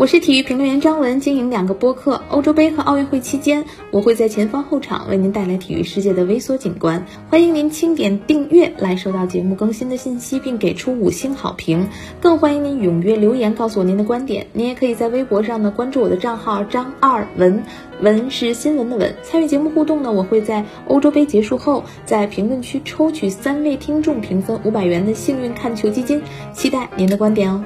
我是体育评论员张文，经营2个播客。欧洲杯和奥运会期间，我会在前方后场为您带来体育世界的微缩景观。欢迎您轻点订阅来收到节目更新的信息，并给出5星好评。更欢迎您踊跃留言告诉我您的观点。您也可以在微博上呢关注我的账号张二文，文是新闻的文。参与节目互动呢，我会在欧洲杯结束后在评论区抽取3位听众评分500元的幸运看球基金，期待您的观点哦。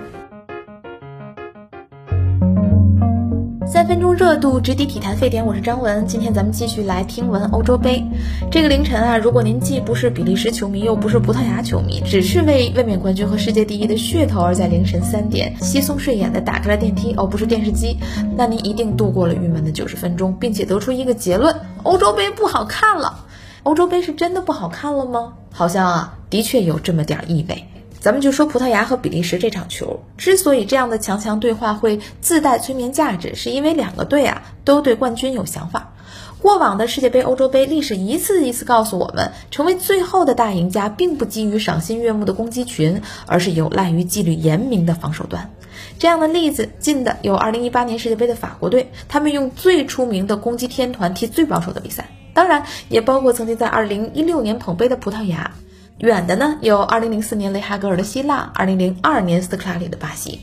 3分钟热度直抵体坛沸点，我是张文。今天咱们继续来听闻欧洲杯。这个凌晨啊，如果您既不是比利时球迷，又不是葡萄牙球迷，只是为卫冕冠军和世界第一的噱头而在凌晨3点稀松睡眼的打开了电梯，不是电视机，那您一定度过了郁闷的90分钟，并且得出一个结论：欧洲杯不好看了。欧洲杯是真的不好看了吗？好像的确有这么点意味。咱们就说葡萄牙和比利时这场球，之所以这样的强强对话会自带催眠价值，是因为2个队都对冠军有想法。过往的世界杯、欧洲杯历史一次一次告诉我们，成为最后的大赢家并不基于赏心悦目的攻击群，而是有赖于纪律严明的防守端。这样的例子近的有2018年世界杯的法国队，他们用最出名的攻击天团踢最保守的比赛，当然也包括曾经在2016年捧杯的葡萄牙。远的呢，有2004年雷哈格尔的希腊，2002年斯科拉里的巴西。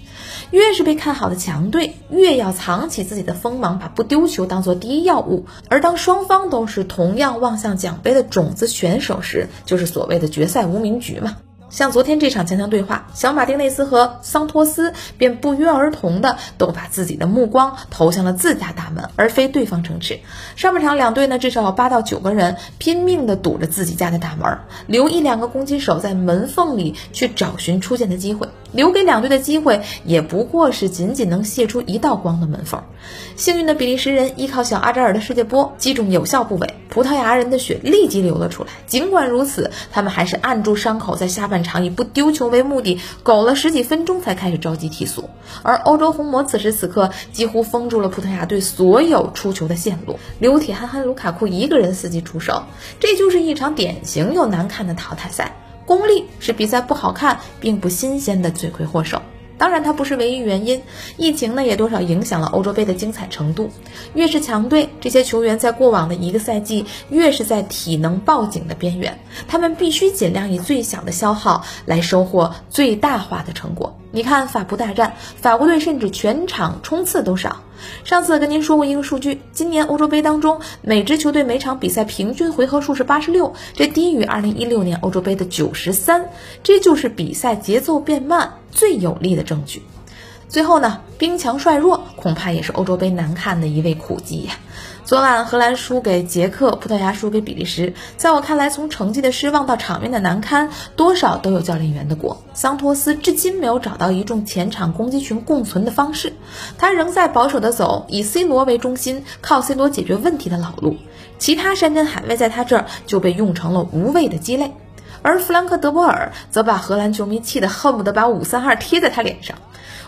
越是被看好的强队，越要藏起自己的锋芒，把不丢球当作第一要务。而当双方都是同样望向奖杯的种子选手时，就是所谓的决赛无名局嘛。像昨天这场强强对话，小马丁内斯和桑托斯便不约而同的都把自己的目光投向了自家大门，而非对方城池。上半场2队呢，至少有8到9个人拼命的堵着自己家的大门，留1-2个攻击手在门缝里去找寻出线的机会，留给2队的机会也不过是仅仅能卸出1道光的门缝。幸运的比利时人依靠小阿扎尔的世界波击中有效部位，葡萄牙人的血立即流了出来。尽管如此，他们还是按住伤口，在下半场以不丢球为目的苟了10几分钟才开始着急提速。而欧洲红魔此时此刻几乎封住了葡萄牙队所有出球的线路，留铁憨憨卢卡库一个人伺机出手。这就是一场典型又难看的淘汰赛，功利是比赛不好看并不新鲜的罪魁祸首。当然它不是唯一原因，疫情呢也多少影响了欧洲杯的精彩程度。越是强队，这些球员在过往的1个赛季越是在体能报警的边缘，他们必须尽量以最小的消耗来收获最大化的成果。你看法葡大战，法国队甚至全场冲刺都少。上次跟您说过一个数据，今年欧洲杯当中每支球队每场比赛平均回合数是86，这低于2016年欧洲杯的93，这就是比赛节奏变慢最有力的证据。最后呢，兵强帅弱恐怕也是欧洲杯难看的一味苦疾。昨晚荷兰输给捷克，葡萄牙输给比利时，在我看来，从成绩的失望到场面的难堪，多少都有教练员的过。桑托斯至今没有找到一众前场攻击群共存的方式，他仍在保守的走以 C 罗为中心，靠 C 罗解决问题的老路，其他山珍海味在他这儿就被用成了无谓的鸡肋。而弗兰克·德波尔则把荷兰球迷气得恨不得把532贴在他脸上。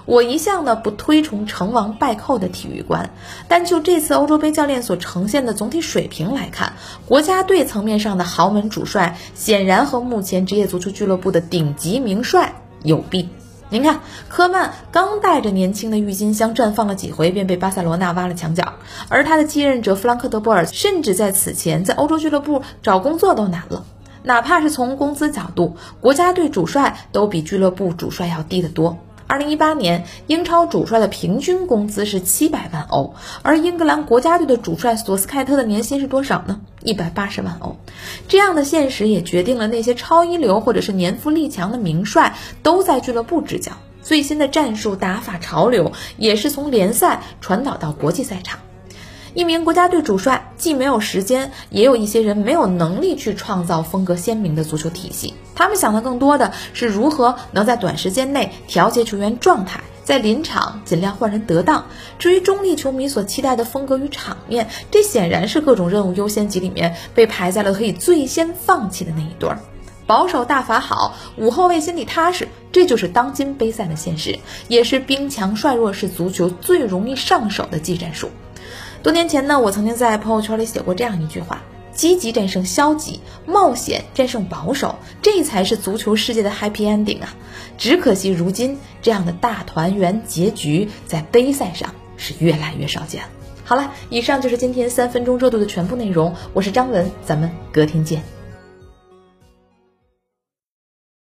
我一向呢不推崇成王败寇的体育观，但就这次欧洲杯教练所呈现的总体水平来看，国家队层面上的豪门主帅显然和目前职业足球俱乐部的顶级名帅有弊。您看，科曼刚带着年轻的郁金香绽放了几回，便被巴塞罗那挖了墙角，而他的继任者弗兰克·德波尔甚至在此前在欧洲俱乐部找工作都难了。哪怕是从工资角度，国家队主帅都比俱乐部主帅要低得多。2018年英超主帅的平均工资是700万欧，而英格兰国家队的主帅索斯盖特的年薪是多少呢？180万欧。这样的现实也决定了那些超一流或者是年富力强的名帅都在俱乐部执教，最新的战术打法潮流也是从联赛传导到国际赛场。一名国家队主帅既没有时间，也有一些人没有能力去创造风格鲜明的足球体系，他们想的更多的是如何能在短时间内调节球员状态，在临场尽量换人得当。至于中立球迷所期待的风格与场面，这显然是各种任务优先级里面被排在了可以最先放弃的那一对儿。保守大法好，5后卫心里踏实，这就是当今杯赛的现实，也是兵强帅弱是足球最容易上手的技战术。多年前呢，我曾经在朋友圈里写过这样一句话：积极战胜消极，冒险战胜保守，这才是足球世界的 happy ending 啊！只可惜如今这样的大团圆结局在杯赛上是越来越少见了。好了，以上就是今天3分钟热度的全部内容，我是张文，咱们隔天见。